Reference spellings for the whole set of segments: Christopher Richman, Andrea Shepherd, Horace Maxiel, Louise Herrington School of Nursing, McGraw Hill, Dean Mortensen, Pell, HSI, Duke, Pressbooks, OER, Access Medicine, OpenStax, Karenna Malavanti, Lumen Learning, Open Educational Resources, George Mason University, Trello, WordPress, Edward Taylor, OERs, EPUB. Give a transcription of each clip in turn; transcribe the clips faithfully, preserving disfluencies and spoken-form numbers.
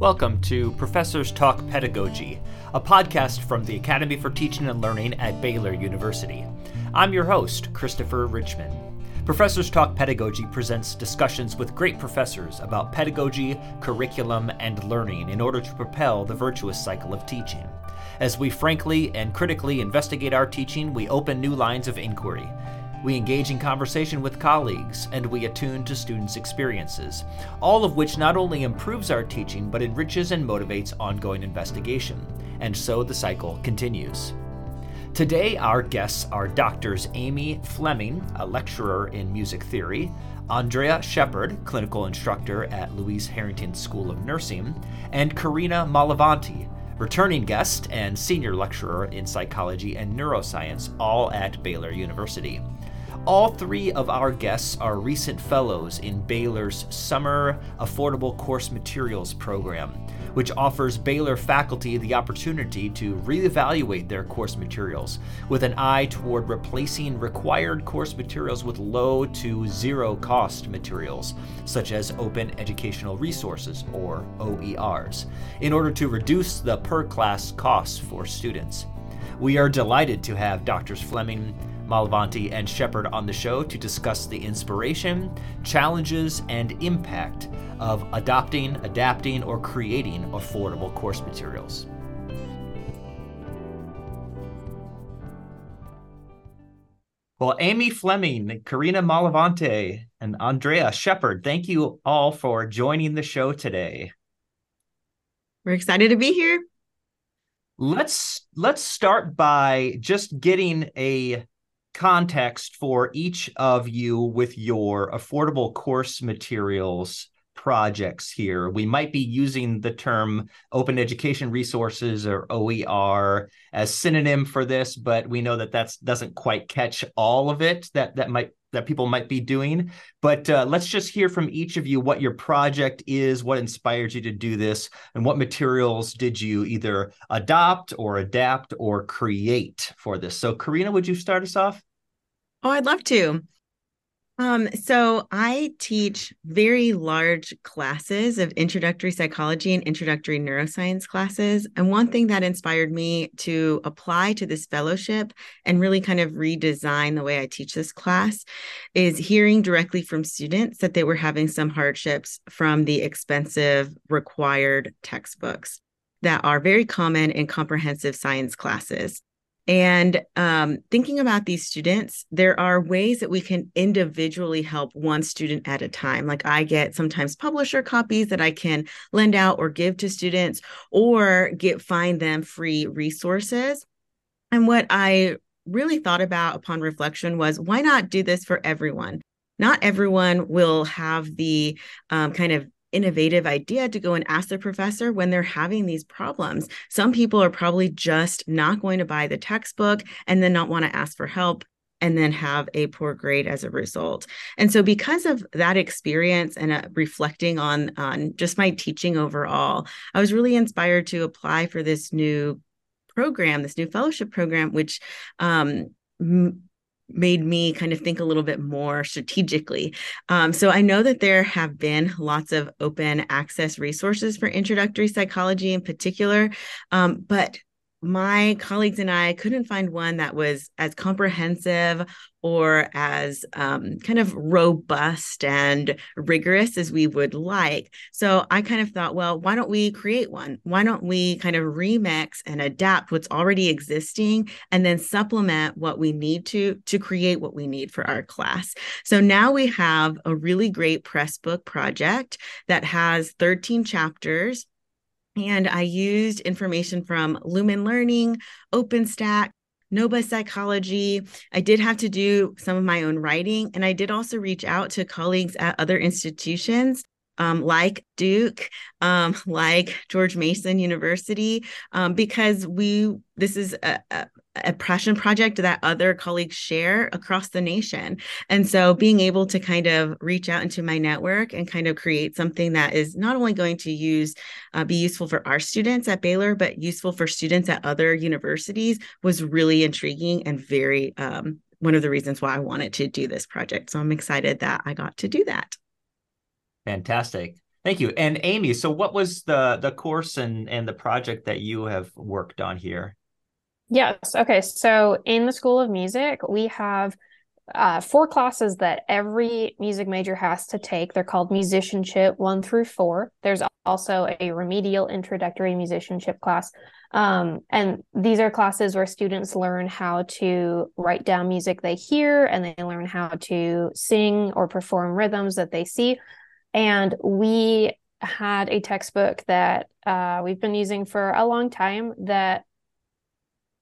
Welcome to Professors Talk Pedagogy, a podcast from the Academy for Teaching and Learning at Baylor University. I'm your host, Christopher Richman. Professors Talk Pedagogy presents discussions with great professors about pedagogy, curriculum, and learning in order to propel the virtuous cycle of teaching. As we frankly and critically investigate our teaching, we open new lines of inquiry. We engage in conversation with colleagues, and we attune to students' experiences, all of which not only improves our teaching, but enriches and motivates ongoing investigation. And so the cycle continues. Today, our guests are Doctors Amy Fleming, a lecturer in music theory, Andrea Shepherd, clinical instructor at Louise Herrington School of Nursing, and Karenna Malavanti, returning guest and senior lecturer in psychology and neuroscience, all at Baylor University. All three of our guests are recent fellows in Baylor's Summer Affordable Course Materials Program, which offers Baylor faculty the opportunity to reevaluate their course materials with an eye toward replacing required course materials with low to zero cost materials, such as Open Educational Resources, or O E Rs, in order to reduce the per class costs for students. We are delighted to have Doctors Fleming, Malavanti, and Shepherd on the show to discuss the inspiration, challenges, and impact of adopting, adapting, or creating affordable course materials. Well, Amy Fleming, Karenna Malavanti, and Andrea Shepherd, thank you all for joining the show today. We're excited to be here. Let's let's start by just getting a context for each of you with your affordable course materials projects here. We might be using the term open education resources, or O E R, as synonym for this, but we know that that doesn't quite catch all of it that that might that people might be doing. But uh, let's just hear from each of you what your project is, what inspired you to do this, and what materials did you either adopt or adapt or create for this. So Karenna, would you start us off? Oh, I'd love to. Um, so I teach very large classes of introductory psychology and introductory neuroscience classes. And one thing that inspired me to apply to this fellowship and really kind of redesign the way I teach this class is hearing directly from students that they were having some hardships from the expensive required textbooks that are very common in comprehensive science classes. And um, thinking about these students, there are ways that we can individually help one student at a time. Like I get sometimes publisher copies that I can lend out or give to students, or get find them free resources. And what I really thought about upon reflection was, why not do this for everyone? Not everyone will have the um, kind of innovative idea to go and ask their professor when they're having these problems. Some people are probably just not going to buy the textbook and then not want to ask for help and then have a poor grade as a result. And so because of that experience and uh, reflecting on, on just my teaching overall, I was really inspired to apply for this new program, this new fellowship program, which um, m- made me kind of think a little bit more strategically. Um, so I know that there have been lots of open access resources for introductory psychology in particular, um, but my colleagues and I couldn't find one that was as comprehensive or as um, kind of robust and rigorous as we would like. So I kind of thought, well, why don't we create one? Why don't we kind of remix and adapt what's already existing and then supplement what we need to to create what we need for our class? So now we have a really great Pressbook project that has thirteen chapters. And I used information from Lumen Learning, OpenStax, NOBA Psychology. I did have to do some of my own writing, and I did also reach out to colleagues at other institutions um, like Duke, um, like George Mason University, um, because we this is a, a a passion project that other colleagues share across the nation. And so being able to kind of reach out into my network and kind of create something that is not only going to use, uh, be useful for our students at Baylor, but useful for students at other universities was really intriguing and very um, one of the reasons why I wanted to do this project. So I'm excited that I got to do that. Fantastic. Thank you. And Amy, so what was the, the course and, and the project that you have worked on here? Yes. Okay. So in the School of Music, we have uh, four classes that every music major has to take. They're called musicianship one through four. There's also a remedial introductory musicianship class. Um, and these are classes where students learn how to write down music they hear, and they learn how to sing or perform rhythms that they see. And we had a textbook that uh, we've been using for a long time that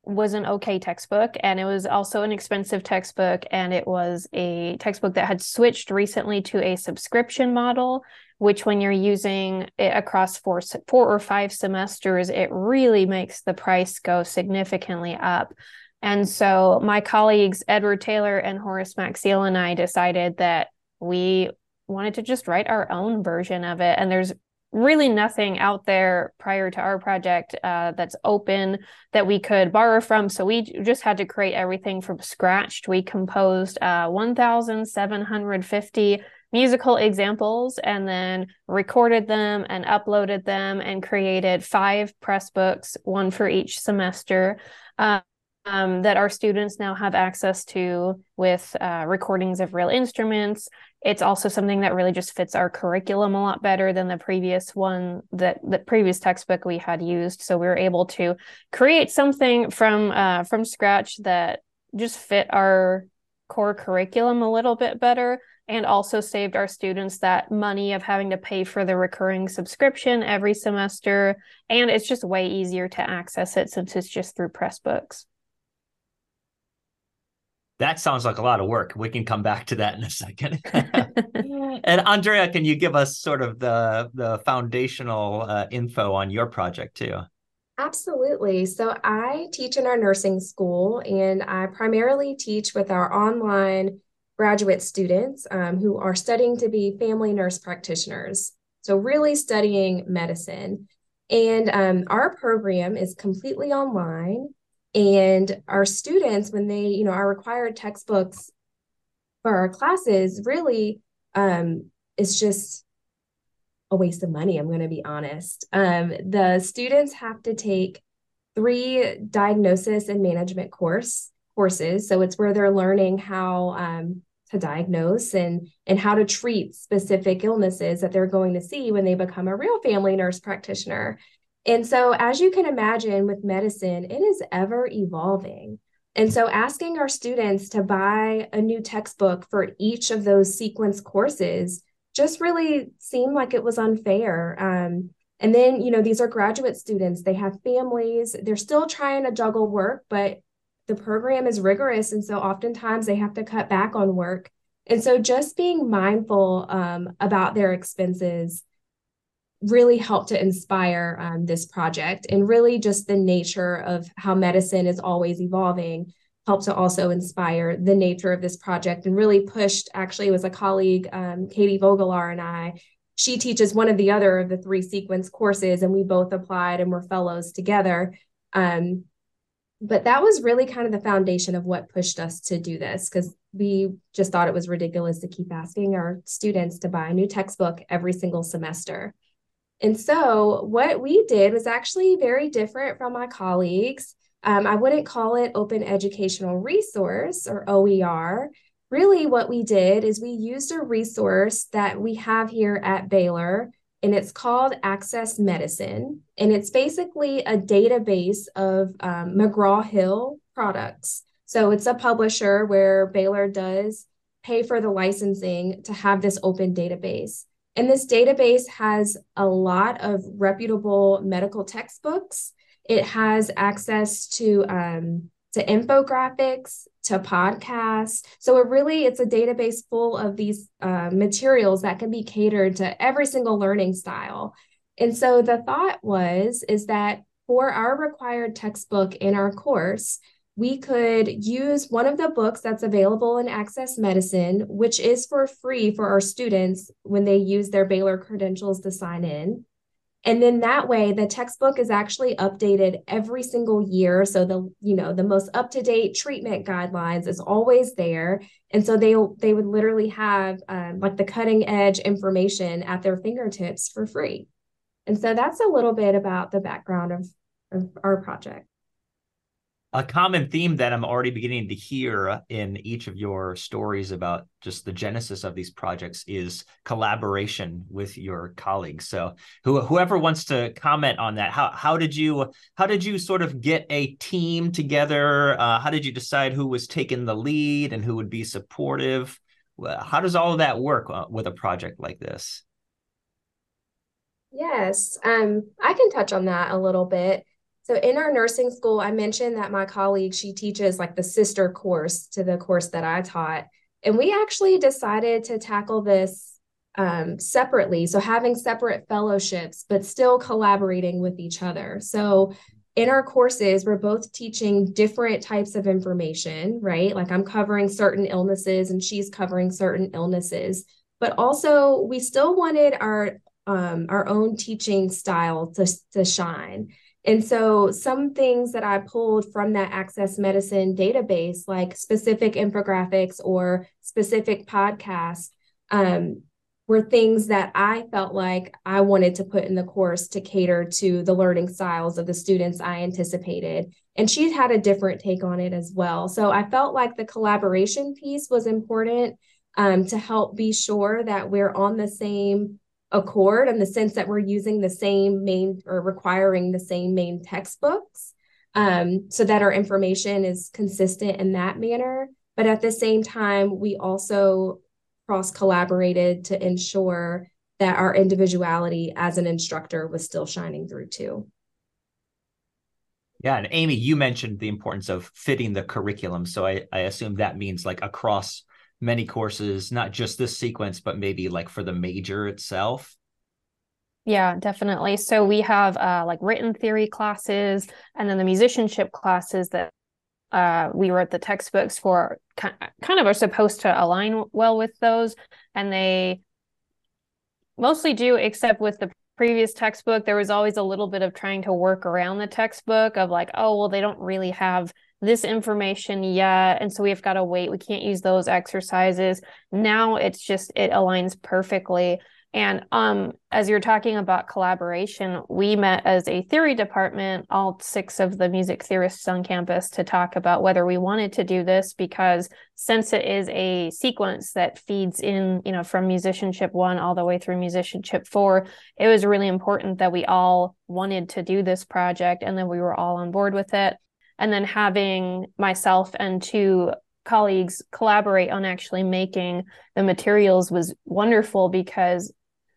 was an okay textbook, and it was also an expensive textbook, and it was a textbook that had switched recently to a subscription model, which when you're using it across four, four or five semesters, it really makes the price go significantly up. And so my colleagues, Edward Taylor and Horace Maxiel, and I decided that we wanted to just write our own version of it. And there's really nothing out there prior to our project uh, that's open that we could borrow from. So we just had to create everything from scratch. We composed uh, one thousand seven hundred fifty musical examples, and then recorded them and uploaded them, and created five press books, one for each semester, uh, um, that our students now have access to with uh, recordings of real instruments. It's also something that really just fits our curriculum a lot better than the previous one, that the previous textbook we had used. So we were able to create something from uh, from scratch that just fit our core curriculum a little bit better, and also saved our students that money of having to pay for the recurring subscription every semester. And it's just way easier to access it since it's just through Pressbooks. That sounds like a lot of work. We can come back to that in a second. And Andrea, can you give us sort of the, the foundational uh, info on your project too? Absolutely. So I teach in our nursing school, and I primarily teach with our online graduate students um, who are studying to be family nurse practitioners. So really studying medicine. And um, our program is completely online. And our students, when they, you know, our required textbooks for our classes, really, um, it's just a waste of money, I'm going to be honest. Um, the students have to take three diagnosis and management course courses. So it's where they're learning how um, to diagnose and, and how to treat specific illnesses that they're going to see when they become a real family nurse practitioner. And so, as you can imagine, with medicine, it is ever evolving. And so asking our students to buy a new textbook for each of those sequence courses just really seemed like it was unfair. Um, and then, you know, these are graduate students. They have families. They're still trying to juggle work, but the program is rigorous. And so oftentimes they have to cut back on work. And so just being mindful um, about their expenses really helped to inspire um, this project, and really just the nature of how medicine is always evolving helped to also inspire the nature of this project, and really pushed, actually it was a colleague, um, Katie Vogelaar, and I, she teaches one of the other of the three sequence courses, and we both applied and were fellows together. Um, but that was really kind of the foundation of what pushed us to do this, because we just thought it was ridiculous to keep asking our students to buy a new textbook every single semester. And so what we did was actually very different from my colleagues. Um, I wouldn't call it Open Educational Resource or O E R. Really what we did is we used a resource that we have here at Baylor, and it's called Access Medicine. And it's basically a database of um, McGraw Hill products. So it's a publisher where Baylor does pay for the licensing to have this open database. And this database has a lot of reputable medical textbooks. It has access to, um, to infographics, to podcasts. So it really, it's a database full of these uh, materials that can be catered to every single learning style. And so the thought was, is that for our required textbook in our course, we could use one of the books that's available in Access Medicine, which is for free for our students when they use their Baylor credentials to sign in. And then that way, the textbook is actually updated every single year. So the, you know, the most up-to-date treatment guidelines is always there. And so they, they would literally have um, like the cutting edge information at their fingertips for free. And so that's a little bit about the background of, of our project. A common theme that I'm already beginning to hear in each of your stories about just the genesis of these projects is collaboration with your colleagues. So who, whoever wants to comment on that, how how did you how did you sort of get a team together? Uh, how did you decide who was taking the lead and who would be supportive? How does all of that work with a project like this? Yes, um, I can touch on that a little bit. So in our nursing school, I mentioned that my colleague, she teaches like the sister course to the course that I taught. And we actually decided to tackle this um, separately. So having separate fellowships, but still collaborating with each other. So in our courses, we're both teaching different types of information, right? Like I'm covering certain illnesses and she's covering certain illnesses, but also we still wanted our, um, our own teaching style to, to shine. And so some things that I pulled from that Access Medicine database, like specific infographics or specific podcasts, um, were things that I felt like I wanted to put in the course to cater to the learning styles of the students I anticipated. And she had a different take on it as well. So I felt like the collaboration piece was important um, to help be sure that we're on the same accord in the sense that we're using the same main or requiring the same main textbooks um, so that our information is consistent in that manner. But at the same time, we also cross-collaborated to ensure that our individuality as an instructor was still shining through too. Yeah. And Amy, you mentioned the importance of fitting the curriculum. So I, I assume that means like across many courses, not just this sequence, but maybe like for the major itself? Yeah, definitely. So we have uh, like written theory classes and then the musicianship classes that uh, we wrote the textbooks for kind of are supposed to align well with those. And they mostly do, except with the previous textbook, there was always a little bit of trying to work around the textbook of like, oh, well, they don't really have this information yet. And so we've got to wait. We can't use those exercises. Now it's just, it aligns perfectly. And um, as you're talking about collaboration, we met as a theory department, all six of the music theorists on campus to talk about whether we wanted to do this, because since it is a sequence that feeds in, you know, from musicianship one all the way through musicianship four, it was really important that we all wanted to do this project and then we were all on board with it. And then having myself and two colleagues collaborate on actually making the materials was wonderful, because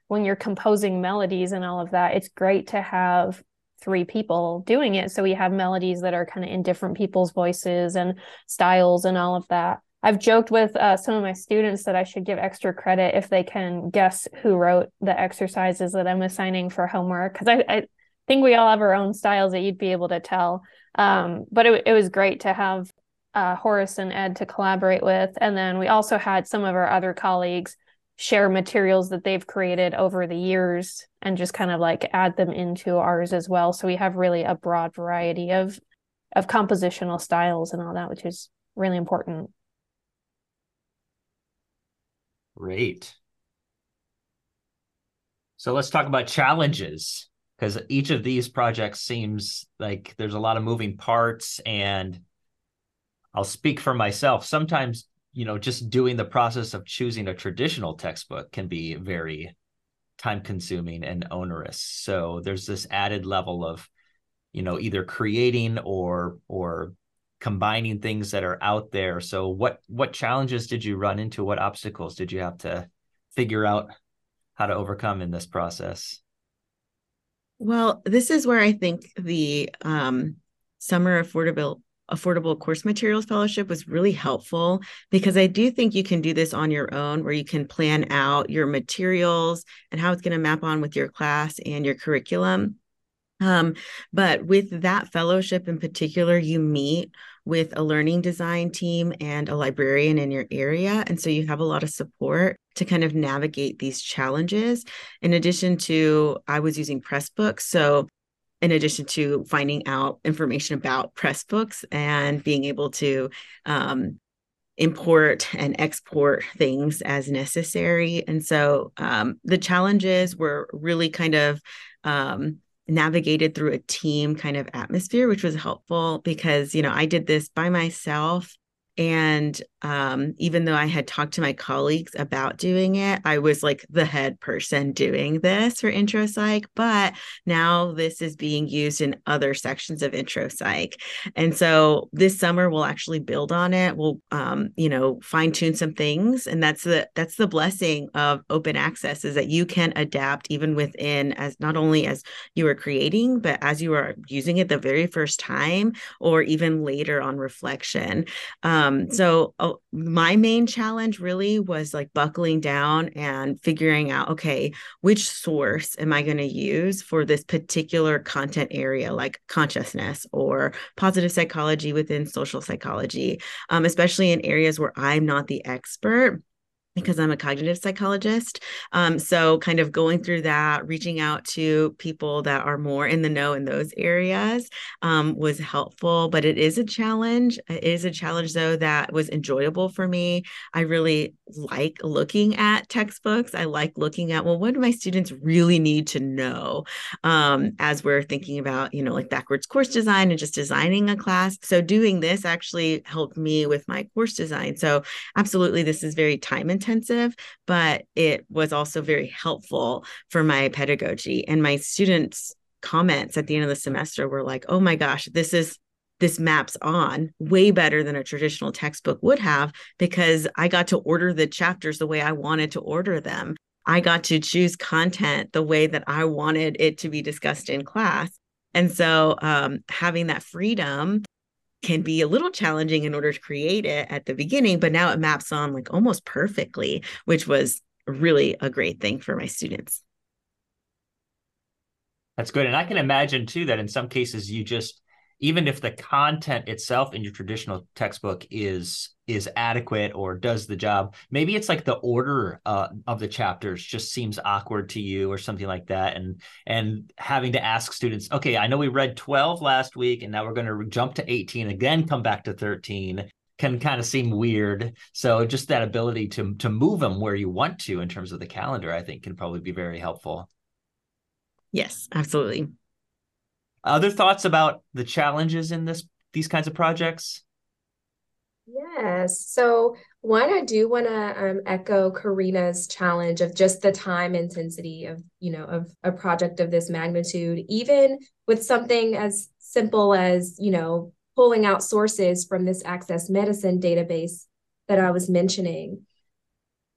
when you're composing melodies and all of that, it's great to have three people doing it. So we have melodies that are kind of in different people's voices and styles and all of that. I've joked with uh, some of my students that I should give extra credit if they can guess who wrote the exercises that I'm assigning for homework, because I, I think we all have our own styles that you'd be able to tell. Um, but it, it was great to have uh, Horace and Ed to collaborate with. And then we also had some of our other colleagues share materials that they've created over the years and just kind of like add them into ours as well. So we have really a broad variety of, of compositional styles and all that, which is really important. Great. So let's talk about challenges, because each of these projects seems like there's a lot of moving parts. And I'll speak for myself. Sometimes, you know, just doing the process of choosing a traditional textbook can be very time consuming and onerous. So there's this added level of, you know, either creating or or combining things that are out there. So what what challenges did you run into? What obstacles did you have to figure out how to overcome in this process? Well, this is where I think the um, Summer Affordable Affordable Course Materials Fellowship was really helpful, because I do think you can do this on your own, where you can plan out your materials and how it's going to map on with your class and your curriculum. Um, but with that fellowship in particular, you meet with a learning design team and a librarian in your area. And so you have a lot of support to kind of navigate these challenges. In addition to, I was using Pressbooks. So in addition to finding out information about Pressbooks and being able to um, import and export things as necessary. And so um, the challenges were really kind of um, navigated through a team kind of atmosphere, which was helpful because, you know, I did this by myself. And um, even though I had talked to my colleagues about doing it, I was like the head person doing this for intro psych, but now this is being used in other sections of intro psych. And so this summer we'll actually build on it. We'll, um, you know, fine tune some things. And that's the, that's the blessing of open access, is that you can adapt even within, as not only as you are creating, but as you are using it the very first time, or even later on reflection. Um, Um, so uh, my main challenge really was like buckling down and figuring out, okay, which source am I going to use for this particular content area, like consciousness or positive psychology within social psychology, um, especially in areas where I'm not the expert, because I'm a cognitive psychologist. Um, so kind of going through that, reaching out to people that are more in the know in those areas um, was helpful, but it is a challenge. It is a challenge though that was enjoyable for me. I really like looking at textbooks. I like looking at, well, what do my students really need to know um, as we're thinking about, you know, like backwards course design and just designing a class. So doing this actually helped me with my course design. So absolutely, this is very time intensive. intensive, but it was also very helpful for my pedagogy. And my students' comments at the end of the semester were like, oh my gosh, this is this maps on way better than a traditional textbook would have, because I got to order the chapters the way I wanted to order them. I got to choose content the way that I wanted it to be discussed in class. And so um, having that freedom can be a little challenging in order to create it at the beginning, but now it maps on like almost perfectly, which was really a great thing for my students. That's good. And I can imagine too, that in some cases you just, even if the content itself in your traditional textbook is, is adequate or does the job, maybe it's like the order uh, of the chapters just seems awkward to you or something like that. And, and having to ask students, okay, I know we read twelve last week and now we're going to jump to eighteen and then come back to thirteen, can kind of seem weird. So just that ability to, to move them where you want to in terms of the calendar, I think can probably be very helpful. Yes, absolutely. Other thoughts about the challenges in this these kinds of projects? Yes. So one, I do want to um, echo Karenna's challenge of just the time intensity of, you know, of a project of this magnitude, even with something as simple as, you know, pulling out sources from this Access Medicine database that I was mentioning.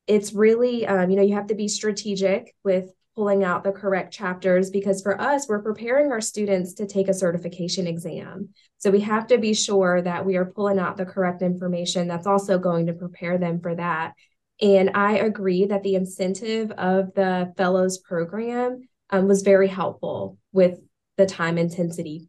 It's really, um, you know, you have to be strategic with pulling out the correct chapters, because for us, we're preparing our students to take a certification exam. So we have to be sure that we are pulling out the correct information that's also going to prepare them for that. And I agree that the incentive of the fellows program um, was very helpful with the time intensity.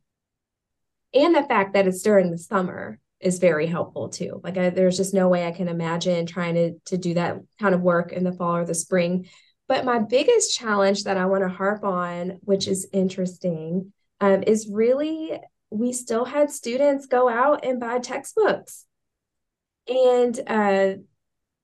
And the fact that it's during the summer is very helpful too. Like I, there's just no way I can imagine trying to, to do that kind of work in the fall or the spring. But my biggest challenge that I want to harp on, which is interesting, um, is really we still had students go out and buy textbooks. And uh,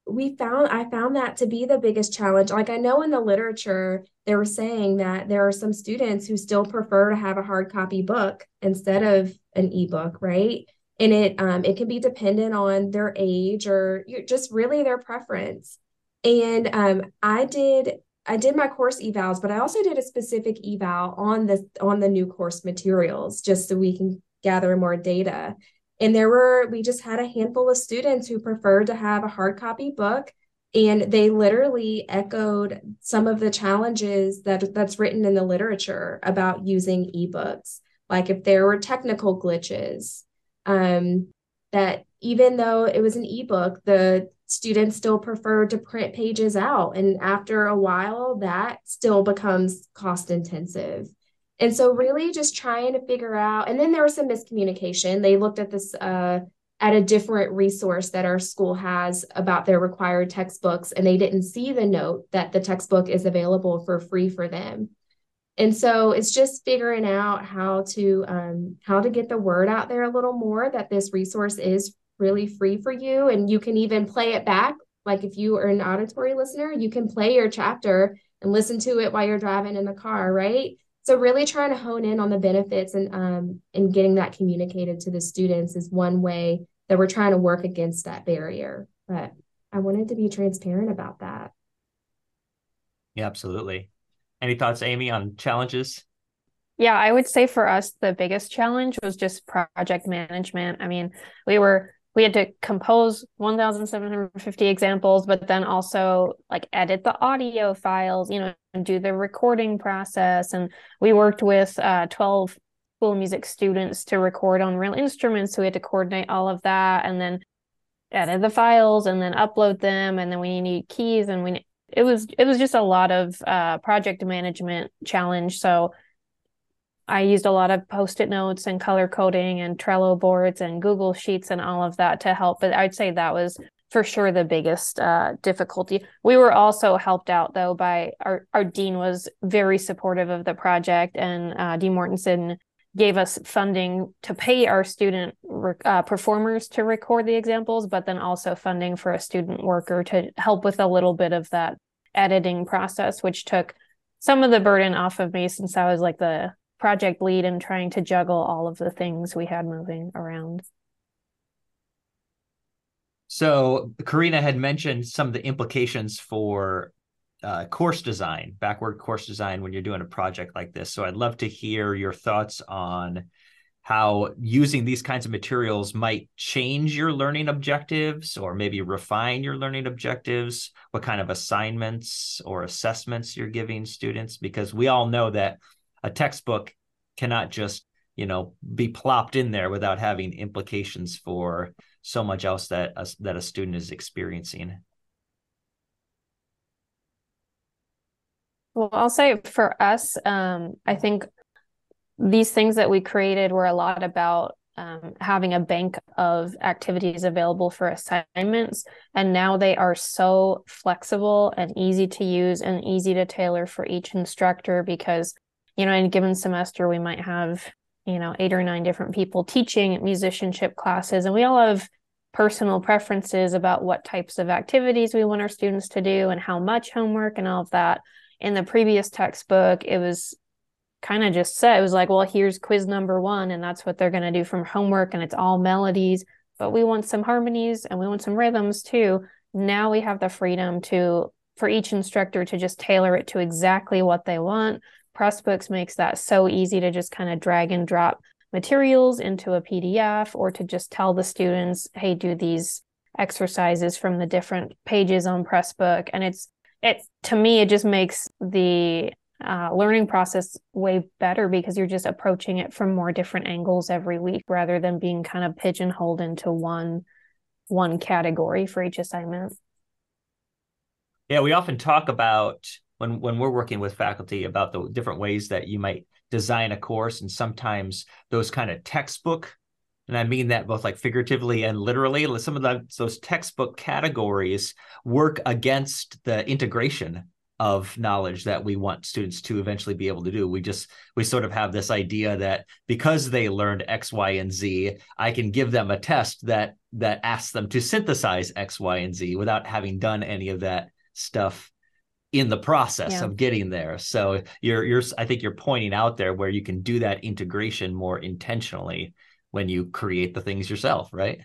we found I found that to be the biggest challenge. Like I know in the literature, they were saying that there are some students who still prefer to have a hard copy book instead of an ebook, right? And it um, it can be dependent on their age or just really their preference. And um, I did I did my course evals, but I also did a specific eval on the on the new course materials, just so we can gather more data. And there were we just had a handful of students who preferred to have a hard copy book, and they literally echoed some of the challenges that that's written in the literature about using ebooks, like if there were technical glitches, um, that even though it was an ebook, the students still prefer to print pages out. And after a while, that still becomes cost intensive. And so really just trying to figure out, and then there was some miscommunication. They looked at this uh, at a different resource that our school has about their required textbooks, and they didn't see the note that the textbook is available for free for them. And so it's just figuring out how to um, how to get the word out there a little more that this resource is really free for you. And you can even play it back. Like if you are an auditory listener, you can play your chapter and listen to it while you're driving in the car, right? So really trying to hone in on the benefits and um, and getting that communicated to the students is one way that we're trying to work against that barrier. But I wanted to be transparent about that. Yeah, absolutely. Any thoughts, Amy, on challenges? Yeah, I would say for us, the biggest challenge was just project management. I mean, we were we had to compose one thousand seven hundred fifty examples, but then also like edit the audio files, you know, and do the recording process. And we worked with uh, twelve school music students to record on real instruments. So we had to coordinate all of that and then edit the files and then upload them. And then we need keys and we need, it was, it was just a lot of uh, project management challenge. So I used a lot of post-it notes and color coding and Trello boards and Google Sheets and all of that to help. But I'd say that was for sure the biggest uh, difficulty. We were also helped out, though, by our, our dean was very supportive of the project. And uh, Dean Mortensen gave us funding to pay our student uh, performers to record the examples, but then also funding for a student worker to help with a little bit of that editing process, which took some of the burden off of me since I was like the project lead and trying to juggle all of the things we had moving around. So Karenna had mentioned some of the implications for uh, course design, backward course design when you're doing a project like this. So I'd love to hear your thoughts on how using these kinds of materials might change your learning objectives or maybe refine your learning objectives, what kind of assignments or assessments you're giving students, because we all know that a textbook cannot just, you know, be plopped in there without having implications for so much else that a, that a student is experiencing. Well, I'll say for us, um, I think these things that we created were a lot about um, having a bank of activities available for assignments. And now they are so flexible and easy to use and easy to tailor for each instructor because, you know, in a given semester, we might have, you know, eight or nine different people teaching musicianship classes, and we all have personal preferences about what types of activities we want our students to do and how much homework and all of that. In the previous textbook, it was kind of just set. It was like, well, here's quiz number one, and that's what they're going to do from homework, and it's all melodies, but we want some harmonies and we want some rhythms too. Now we have the freedom to, for each instructor to just tailor it to exactly what they want. Pressbooks makes that so easy to just kind of drag and drop materials into a P D F or to just tell the students, hey, do these exercises from the different pages on Pressbook. And it's, it, to me, it just makes the uh, learning process way better because you're just approaching it from more different angles every week rather than being kind of pigeonholed into one, one category for each assignment. Yeah, we often talk about When, when we're working with faculty about the different ways that you might design a course. And sometimes those kind of textbook, and I mean that both like figuratively and literally, some of the, those textbook categories work against the integration of knowledge that we want students to eventually be able to do. We just, we sort of have this idea that because they learned X, Y, and Z, I can give them a test that that asks them to synthesize X, Y, and Z without having done any of that stuff in the process yeah. of getting there. So you're, you're, I think you're pointing out there where you can do that integration more intentionally when you create the things yourself, right?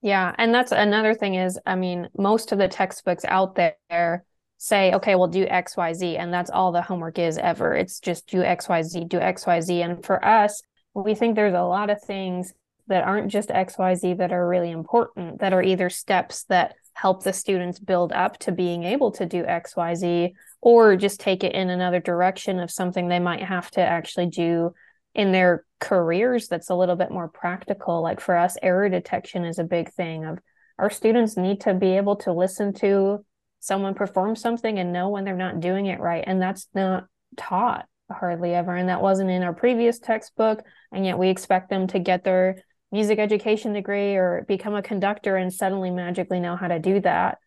Yeah. And that's another thing is, I mean, most of the textbooks out there say, okay, we'll do X, Y, Z. And that's all the homework is ever. It's just do X, Y, Z, do X, Y, Z. And for us, we think there's a lot of things that aren't just X, Y, Z that are really important, that are either steps that help the students build up to being able to do X, Y, Z, or just take it in another direction of something they might have to actually do in their careers that's a little bit more practical. Like for us, error detection is a big thing of our students need to be able to listen to someone perform something and know when they're not doing it right. And that's not taught hardly ever, and that wasn't in our previous textbook, and yet we expect them to get their music education degree or become a conductor and suddenly magically know how to do that.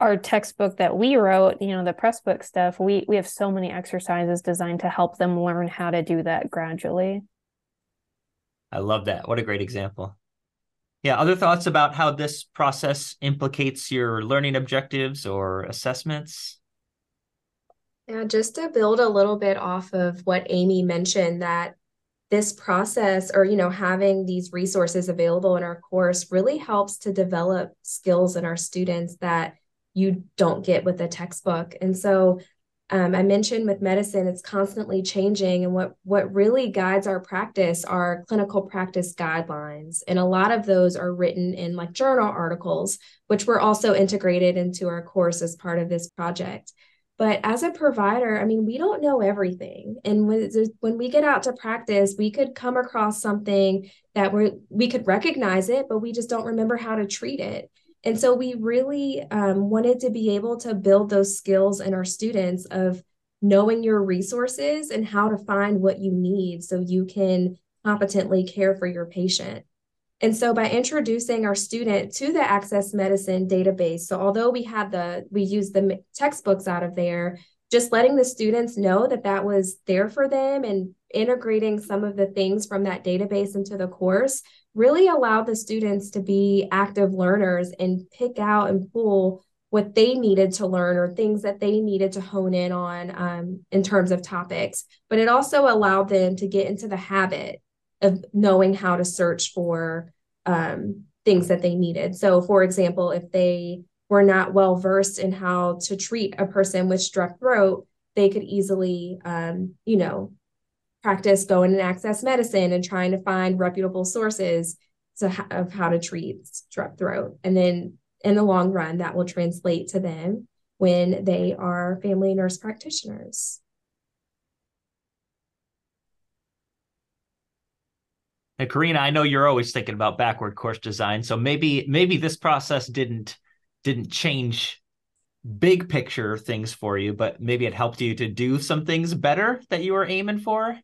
Our textbook that we wrote, you know, the Pressbook stuff, we we have so many exercises designed to help them learn how to do that gradually. I love that. What a great example. Yeah. Other thoughts about how this process implicates your learning objectives or assessments? Yeah, just to build a little bit off of what Amy mentioned, that this process, or, you know, having these resources available in our course really helps to develop skills in our students that you don't get with a textbook. And so um, I mentioned with medicine, it's constantly changing. And what, what really guides our practice are clinical practice guidelines. And a lot of those are written in like journal articles, which were also integrated into our course as part of this project. But as a provider, I mean, we don't know everything. And when, when we get out to practice, we could come across something that we we could recognize it, but we just don't remember how to treat it. And so we really um, wanted to be able to build those skills in our students of knowing your resources and how to find what you need so you can competently care for your patient. And so by introducing our student to the Access Medicine database, so although we had the, we used the textbooks out of there, just letting the students know that that was there for them and integrating some of the things from that database into the course really allowed the students to be active learners and pick out and pull what they needed to learn or things that they needed to hone in on um, in terms of topics. But it also allowed them to get into the habit of knowing how to search for um, things that they needed. So for example, if they were not well-versed in how to treat a person with strep throat, they could easily, um, you know, practice going in Access Medicine and trying to find reputable sources to ha- of how to treat strep throat. And then in the long run, that will translate to them when they are family nurse practitioners. Now, Karenna, I know you're always thinking about backward course design, so maybe maybe this process didn't didn't change big picture things for you, but maybe it helped you to do some things better that you were aiming for.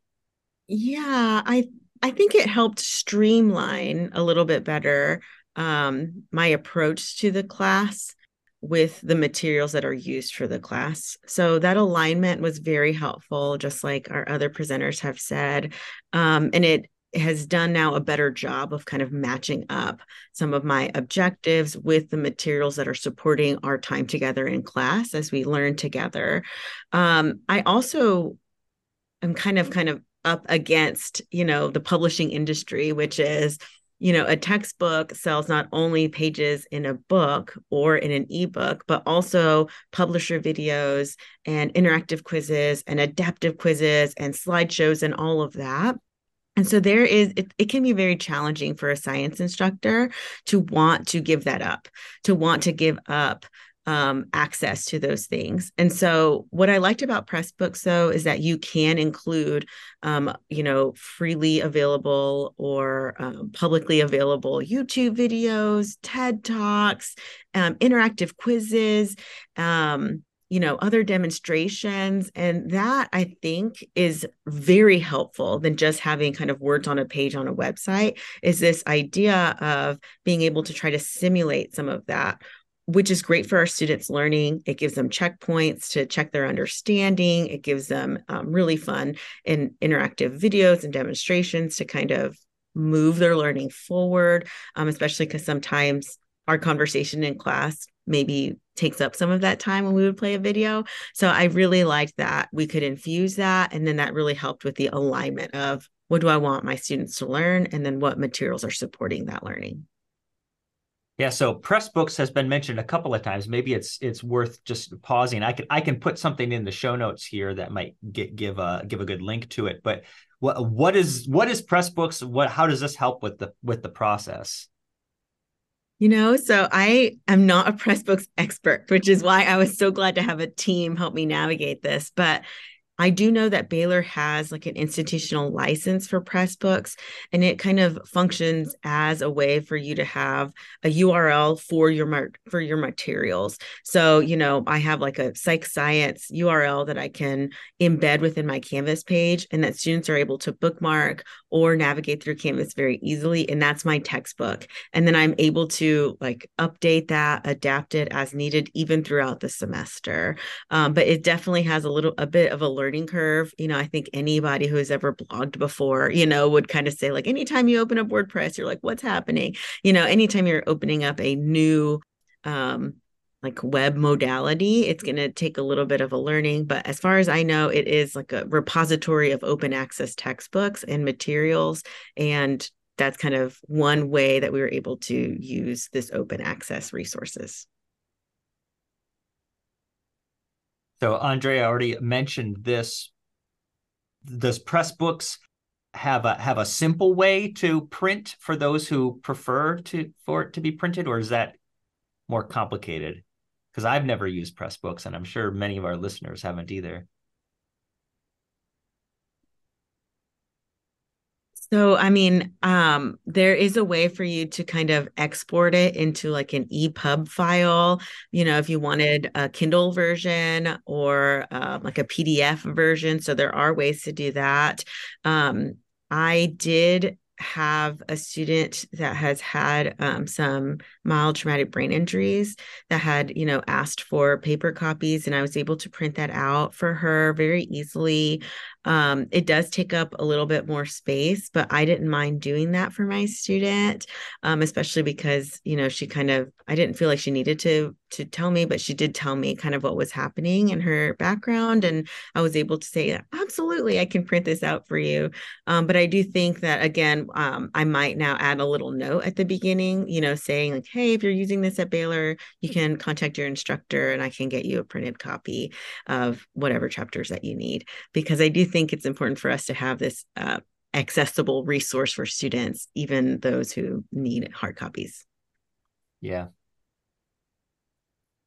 Yeah, I I think it helped streamline a little bit better um, my approach to the class with the materials that are used for the class. So that alignment was very helpful, just like our other presenters have said, um, and it. has done now a better job of kind of matching up some of my objectives with the materials that are supporting our time together in class as we learn together. Um, I also am kind of kind of up against, you know, the publishing industry, which is, you know, a textbook sells not only pages in a book or in an ebook, but also publisher videos and interactive quizzes and adaptive quizzes and slideshows and all of that. And so there is, it, it can be very challenging for a science instructor to want to give that up, to want to give up um, access to those things. And so what I liked about Pressbooks, though, is that you can include, um, you know, freely available or um, publicly available YouTube videos, TED Talks, um, interactive quizzes, um, you know, other demonstrations. And that I think is very helpful than just having kind of words on a page on a website, is this idea of being able to try to simulate some of that, which is great for our students' learning. It gives them checkpoints to check their understanding. It gives them um, really fun and interactive videos and demonstrations to kind of move their learning forward, um, especially because sometimes our conversation in class maybe takes up some of that time when we would play a video. So I really liked that we could infuse that. And then that really helped with the alignment of what do I want my students to learn? And then what materials are supporting that learning? Yeah. So Pressbooks has been mentioned a couple of times. Maybe it's, it's worth just pausing. I can, I can put something in the show notes here that might get, give a, give a good link to it, but what, what is, what is Pressbooks? What, how does this help with the, with the process? You know, so I am not a Pressbooks expert, which is why I was so glad to have a team help me navigate this. But I do know that Baylor has like an institutional license for Pressbooks, and it kind of functions as a way for you to have a U R L for your for your materials. So, you know, I have like a psych science U R L that I can embed within my Canvas page, and that students are able to bookmark or navigate through Canvas very easily. And that's my textbook. And then I'm able to like update that, adapt it as needed, even throughout the semester. Um, but it definitely has a little, a bit of a learning curve. You know, I think anybody who has ever blogged before, you know, would kind of say like, anytime you open up WordPress, you're like, what's happening? You know, anytime you're opening up a new, um, like web modality, it's going to take a little bit of a learning. But as far as I know, it is like a repository of open access textbooks and materials. And that's kind of one way that we were able to use this open access resources. So Andrea already mentioned this. Does Pressbooks have a have a simple way to print for those who prefer to for it to be printed, or is that more complicated? Because I've never used Pressbooks, and I'm sure many of our listeners haven't either. So, I mean, um, there is a way for you to kind of export it into like an E P U B file, you know, if you wanted a Kindle version or uh, like a P D F version. So there are ways to do that. Um, I did have a student that has had um, some mild traumatic brain injuries that had, you know, asked for paper copies, and I was able to print that out for her very easily. Um, it does take up a little bit more space, but I didn't mind doing that for my student, um, especially because, you know, she kind of, I didn't feel like she needed to to tell me, but she did tell me kind of what was happening in her background. And I was able to say, absolutely, I can print this out for you. Um, but I do think that, again, um, I might now add a little note at the beginning, you know, saying like, hey, if you're using this at Baylor, you can contact your instructor and I can get you a printed copy of whatever chapters that you need, because I do think it's important for us to have this uh, accessible resource for students, even those who need hard copies. Yeah.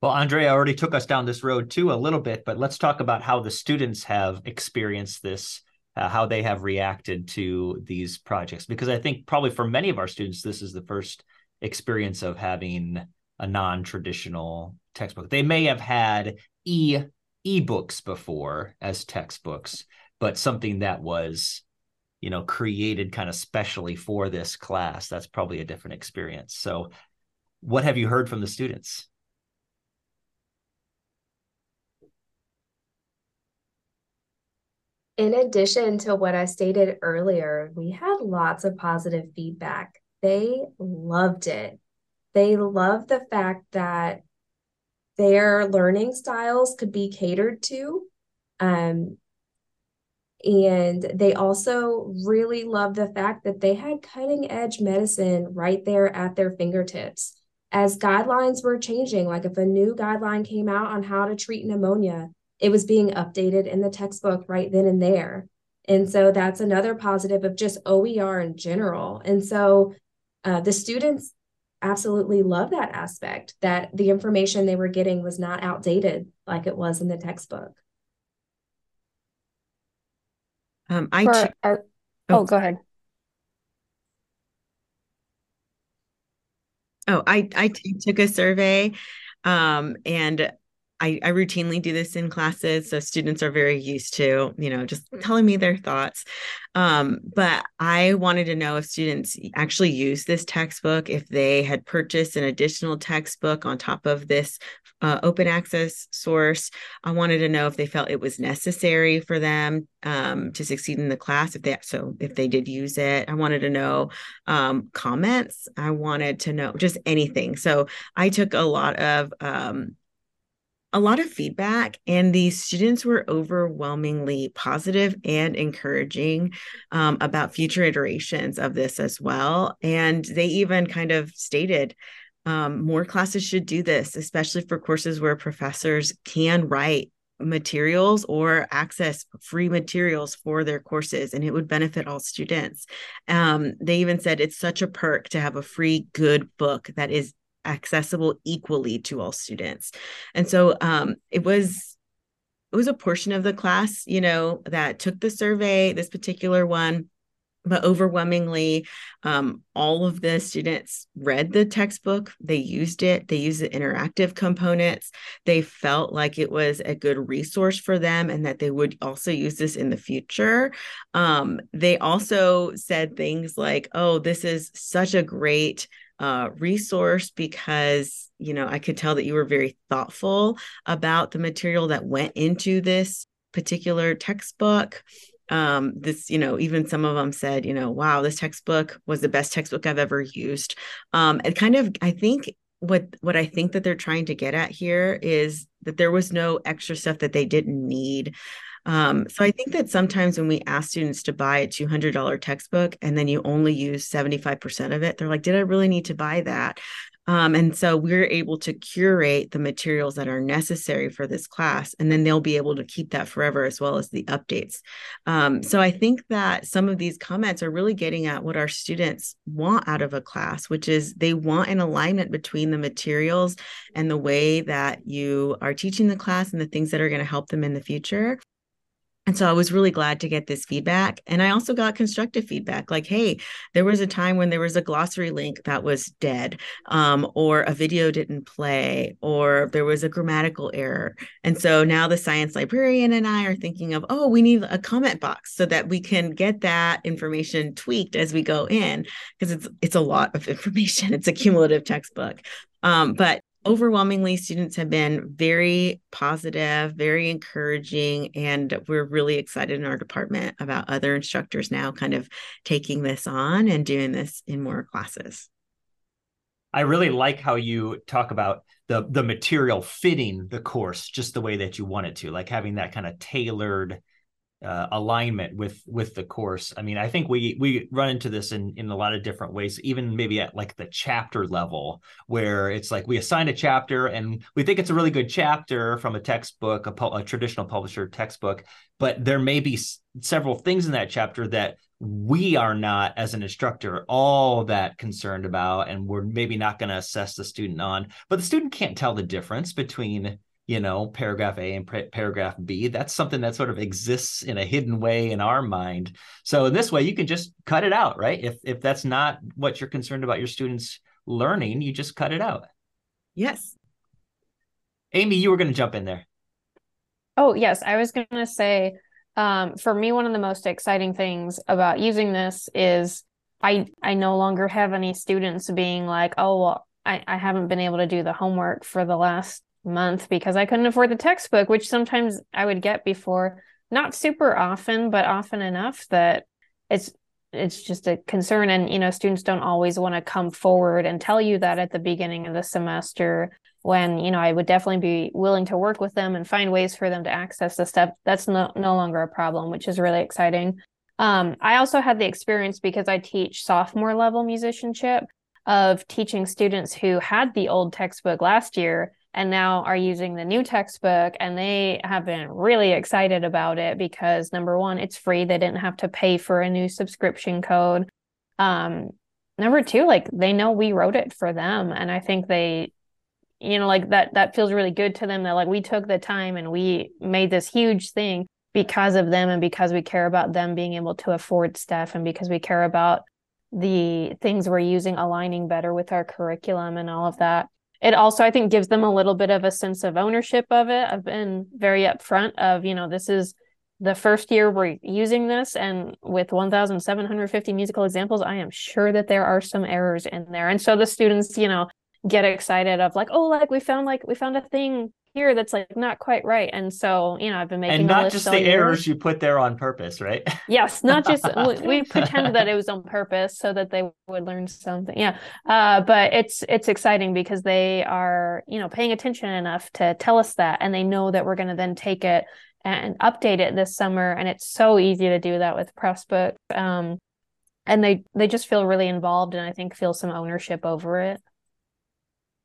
Well, Andrea already took us down this road too a little bit, but let's talk about how the students have experienced this, uh, how they have reacted to these projects, because I think probably for many of our students, this is the first experience of having a non-traditional textbook. They may have had e ebooks before as textbooks, but something that was, you know, created kind of specially for this class, that's probably a different experience. So what have you heard from the students? In addition to what I stated earlier, we had lots of positive feedback. They loved it. They loved the fact that their learning styles could be catered to. Um, and they also really loved the fact that they had cutting edge medicine right there at their fingertips. As guidelines were changing, like if a new guideline came out on how to treat pneumonia, it was being updated in the textbook right then and there. And so that's another positive of just O E R in general. And so uh, the students absolutely love that aspect, that the information they were getting was not outdated like it was in the textbook. Um, I For, uh, oh, go ahead. Oh, I, I t- took a survey um, and I, I routinely do this in classes, so students are very used to, you know, just telling me their thoughts. Um, but I wanted to know if students actually use this textbook, if they had purchased an additional textbook on top of this uh, open access source. I wanted to know if they felt it was necessary for them um, to succeed in the class, if they so if they did use it. I wanted to know um, comments. I wanted to know just anything. So I took a lot of um, a lot of feedback, and the students were overwhelmingly positive and encouraging um, about future iterations of this as well. And they even kind of stated, um, more classes should do this, especially for courses where professors can write materials or access free materials for their courses, and it would benefit all students. Um, they even said it's such a perk to have a free good book that is accessible equally to all students. And so um, it was it was a portion of the class, you know, that took the survey, this particular one. But overwhelmingly, um, all of the students read the textbook, they used it, they used the interactive components, they felt like it was a good resource for them and that they would also use this in the future. Um, they also said things like, oh, this is such a great uh, resource because, you know, I could tell that you were very thoughtful about the material that went into this particular textbook. Um, this, you know, even some of them said, you know, wow, this textbook was the best textbook I've ever used. Um, and kind of, I think what, what I think that they're trying to get at here is that there was no extra stuff that they didn't need. Um, so I think that sometimes when we ask students to buy a two hundred dollar textbook and then you only use seventy-five percent of it, they're like, did I really need to buy that? Um, and so we're able to curate the materials that are necessary for this class, and then they'll be able to keep that forever as well as the updates. Um, so I think that some of these comments are really getting at what our students want out of a class, which is they want an alignment between the materials and the way that you are teaching the class and the things that are going to help them in the future. And so I was really glad to get this feedback. And I also got constructive feedback like, hey, there was a time when there was a glossary link that was dead, um, or a video didn't play, or there was a grammatical error. And so now the science librarian and I are thinking of, oh, we need a comment box so that we can get that information tweaked as we go in, because it's it's a lot of information. It's a cumulative textbook. Um, but overwhelmingly, students have been very positive, very encouraging, and we're really excited in our department about other instructors now kind of taking this on and doing this in more classes. I really like how you talk about the, the material fitting the course just the way that you want it to, like having that kind of tailored uh, alignment with, with the course. I mean, I think we we run into this in, in a lot of different ways, even maybe at like the chapter level, where it's like we assign a chapter and we think it's a really good chapter from a textbook, a, a traditional publisher textbook, but there may be s- several things in that chapter that we are not, as an instructor, all that concerned about, and we're maybe not going to assess the student on, but the student can't tell the difference between, you know, paragraph A and pra- paragraph B. That's something that sort of exists in a hidden way in our mind. So in this way, you can just cut it out, right? If if that's not what you're concerned about your students learning, you just cut it out. Yes. Amy, you were going to jump in there. Oh, yes. I was going to say, um, for me, one of the most exciting things about using this is I, I no longer have any students being like, oh, well, I, I haven't been able to do the homework for the last month because I couldn't afford the textbook, which sometimes I would get before, not super often, but often enough that it's it's just a concern. And, you know, students don't always want to come forward and tell you that at the beginning of the semester, when, you know, I would definitely be willing to work with them and find ways for them to access the stuff. That's no, no longer a problem, which is really exciting. Um, I also had the experience, because I teach sophomore level musicianship, of teaching students who had the old textbook last year and now are using the new textbook, and they have been really excited about it because, number one, it's free. They didn't have to pay for a new subscription code. Um, number two, like, they know we wrote it for them. And I think they, you know, like that, that feels really good to them. That, like, we took the time and we made this huge thing because of them, and because we care about them being able to afford stuff, and because we care about the things we're using aligning better with our curriculum and all of that. It also, I think, gives them a little bit of a sense of ownership of it. I've been very upfront of, you know, this is the first year we're using this. And with one thousand seven hundred fifty musical examples, I am sure that there are some errors in there. And so the students, you know, get excited of like, oh, like we found like we found a thing here that's like not quite right. And so, you know, I've been making and not just the year. Errors you put there on purpose, right? Yes, not just we, we pretended that it was on purpose so that they would learn something. Yeah, uh, but it's it's exciting because they are, you know, paying attention enough to tell us that, and they know that we're going to then take it and update it this summer. And it's so easy to do that with Pressbooks, um, and they they just feel really involved, and I think feel some ownership over it.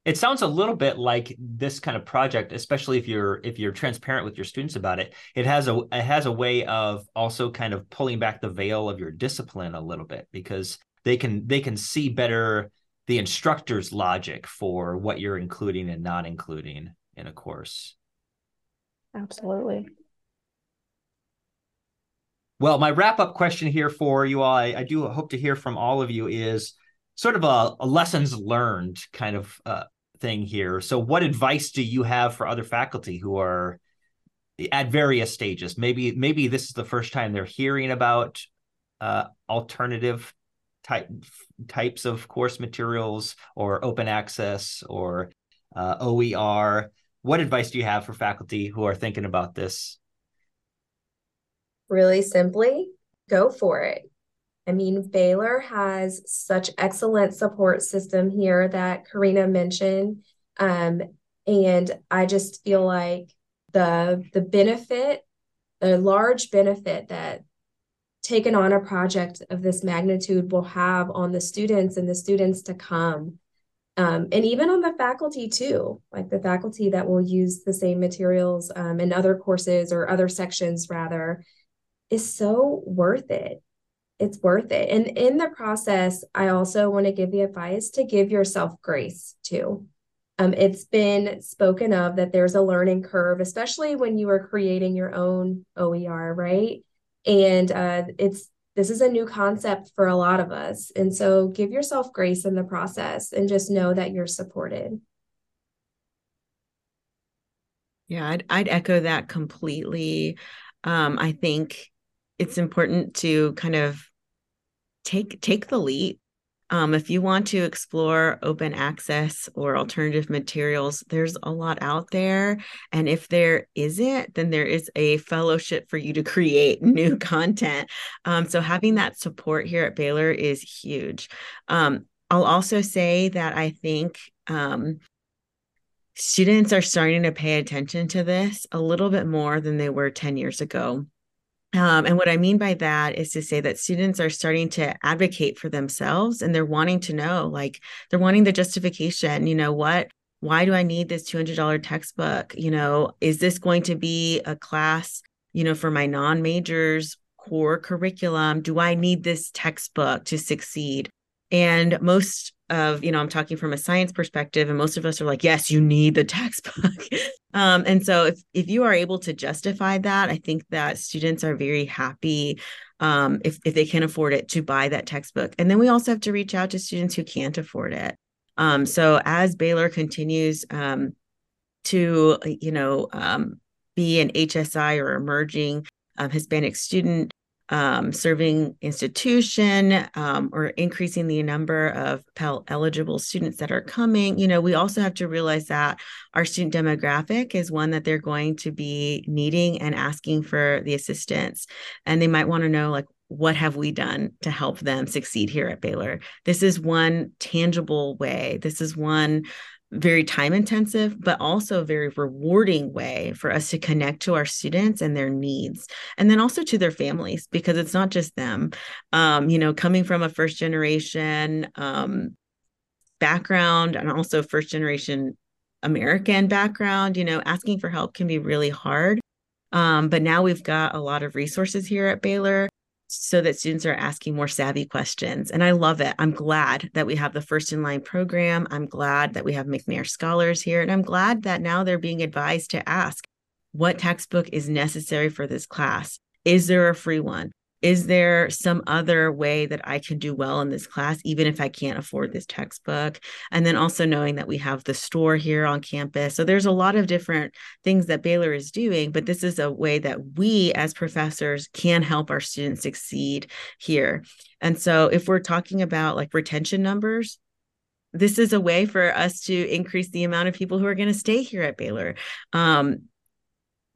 It sounds a little bit like this kind of project, especially if you're if you're transparent with your students about it. It has a it has a way of also kind of pulling back the veil of your discipline a little bit, because they can they can see better the instructor's logic for what you're including and not including in a course. Absolutely. Well, my wrap-up question here for you all, I, I do hope to hear from all of you, is sort of a, a lessons learned kind of uh, thing here. So what advice do you have for other faculty who are at various stages? Maybe maybe this is the first time they're hearing about uh, alternative type, types of course materials or open access or uh, O E R. What advice do you have for faculty who are thinking about this? Really simply, go for it. I mean, Baylor has such excellent support system here that Karenna mentioned. Um, and I just feel like the, the benefit, the large benefit that taking on a project of this magnitude will have on the students and the students to come. Um, and even on the faculty too, like the faculty that will use the same materials um, in other courses or other sections rather, is so worth it. It's worth it. And in the process, I also want to give the advice to give yourself grace too. Um, it's been spoken of that there's a learning curve, especially when you are creating your own O E R, right? And uh, it's this is a new concept for a lot of us. And so give yourself grace in the process and just know that you're supported. Yeah, I'd, I'd echo that completely. Um, I think it's important to kind of take take the leap. Um, if you want to explore open access or alternative materials, there's a lot out there. And if there isn't, then there is a fellowship for you to create new content. Um, so having that support here at Baylor is huge. Um, I'll also say that I think um, students are starting to pay attention to this a little bit more than they were ten years ago. Um, and what I mean by that is to say that students are starting to advocate for themselves, and they're wanting to know, like they're wanting the justification, you know, what, why do I need this two hundred dollars textbook? You know, is this going to be a class, you know, for my non-majors core curriculum? Do I need this textbook to succeed? And most of, you know, I'm talking from a science perspective, and most of us are like, yes, you need the textbook. um, and so if if you are able to justify that, I think that students are very happy um, if, if they can afford it to buy that textbook. And then we also have to reach out to students who can't afford it. Um, so as Baylor continues um, to, you know, um, be an H S I or emerging um, Hispanic student, Um, serving institution, um, or increasing the number of Pell eligible students that are coming, you know, we also have to realize that our student demographic is one that they're going to be needing and asking for the assistance. And they might want to know, like, what have we done to help them succeed here at Baylor? This is one tangible way. This is one very time intensive, but also very rewarding way for us to connect to our students and their needs. And then also to their families, because it's not just them, um, you know, coming from a first generation um, background and also first generation American background, you know, asking for help can be really hard. Um, but now we've got a lot of resources here at Baylor, so that students are asking more savvy questions. And I love it. I'm glad that we have the First in Line program. I'm glad that we have McNair Scholars here. And I'm glad that now they're being advised to ask, what textbook is necessary for this class? Is there a free one? Is there some other way that I can do well in this class, even if I can't afford this textbook? And then also knowing that we have the store here on campus. So there's a lot of different things that Baylor is doing, but this is a way that we as professors can help our students succeed here. And so if we're talking about like retention numbers, this is a way for us to increase the amount of people who are going to stay here at Baylor. Um,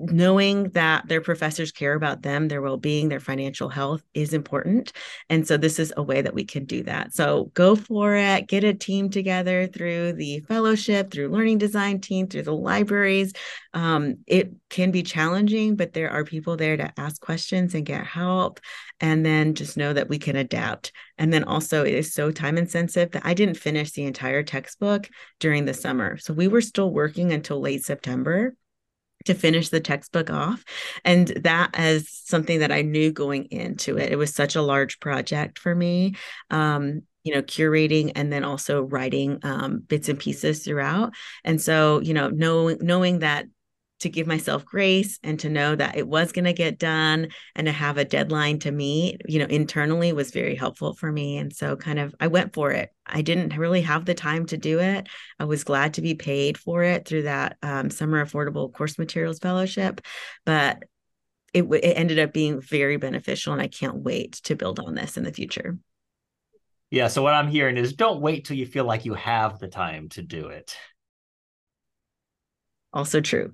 Knowing that their professors care about them, their well-being, their financial health is important. And so this is a way that we can do that. So go for it, get a team together through the fellowship, through learning design team, through the libraries. Um, it can be challenging, but there are people there to ask questions and get help. And then just know that we can adapt. And then also it is so time intensive that I didn't finish the entire textbook during the summer. So we were still working until late September to finish the textbook off. And that as something that I knew going into it, it was such a large project for me, um, you know, curating and then also writing um, bits and pieces throughout. And so, you know, knowing, knowing that to give myself grace and to know that it was going to get done and to have a deadline to meet, you know, internally was very helpful for me. And so kind of, I went for it. I didn't really have the time to do it. I was glad to be paid for it through that um, Summer Affordable Course Materials Fellowship, but it, w- it ended up being very beneficial, and I can't wait to build on this in the future. Yeah. So what I'm hearing is don't wait till you feel like you have the time to do it. Also true.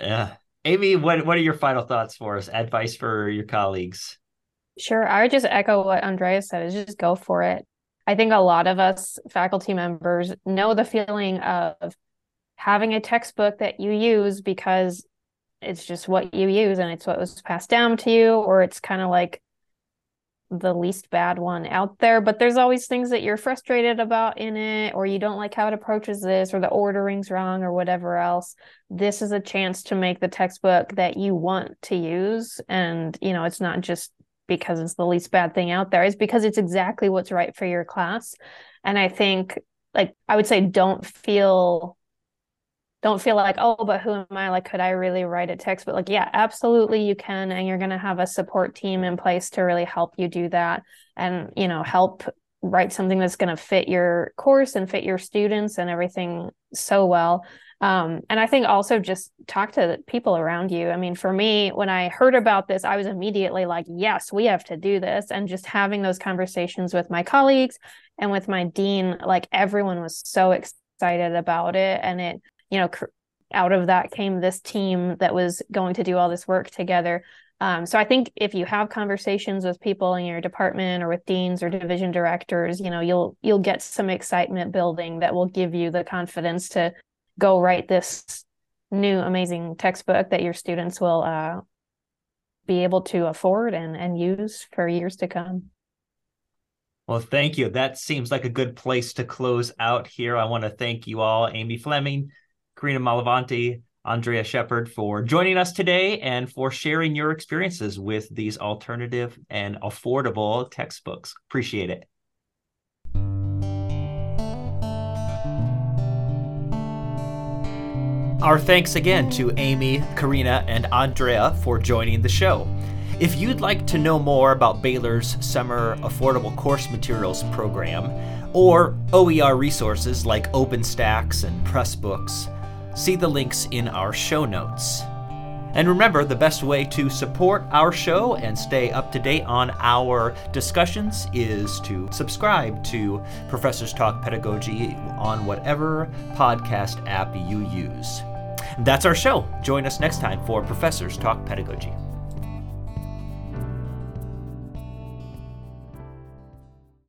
Yeah. Amy, what, what are your final thoughts for us? Advice for your colleagues? Sure. I would just echo what Andrea said, is just go for it. I think a lot of us faculty members know the feeling of having a textbook that you use because it's just what you use and it's what was passed down to you, or it's kind of like the least bad one out there, but there's always things that you're frustrated about in it, or you don't like how it approaches this, or the ordering's wrong, or whatever else. This is a chance to make the textbook that you want to use. And, you know, it's not just because it's the least bad thing out there, it's because it's exactly what's right for your class. And I think, like, I would say, don't feel Don't feel like, oh, but who am I? Like, could I really write a textbook? Like, yeah, absolutely you can. And you're going to have a support team in place to really help you do that and, you know, help write something that's going to fit your course and fit your students and everything so well. Um, and I think also just talk to the people around you. I mean, for me, when I heard about this, I was immediately like, yes, we have to do this. And just having those conversations with my colleagues and with my dean, like everyone was so excited about it. And it, you know, out of that came this team that was going to do all this work together. Um, so I think if you have conversations with people in your department or with deans or division directors, you know, you'll you'll get some excitement building that will give you the confidence to go write this new amazing textbook that your students will uh, be able to afford and, and use for years to come. Well, thank you. That seems like a good place to close out here. I want to thank you all, Amy Fleming, Karenna Malavanti, Andrea Shepherd, for joining us today and for sharing your experiences with these alternative and affordable textbooks. Appreciate it. Our thanks again to Amy, Karenna, and Andrea for joining the show. If you'd like to know more about Baylor's Summer Affordable Course Materials Program or O E R resources like OpenStax and Pressbooks, see the links in our show notes. And remember, the best way to support our show and stay up to date on our discussions is to subscribe to Professors Talk Pedagogy on whatever podcast app you use. That's our show. Join us next time for Professors Talk Pedagogy.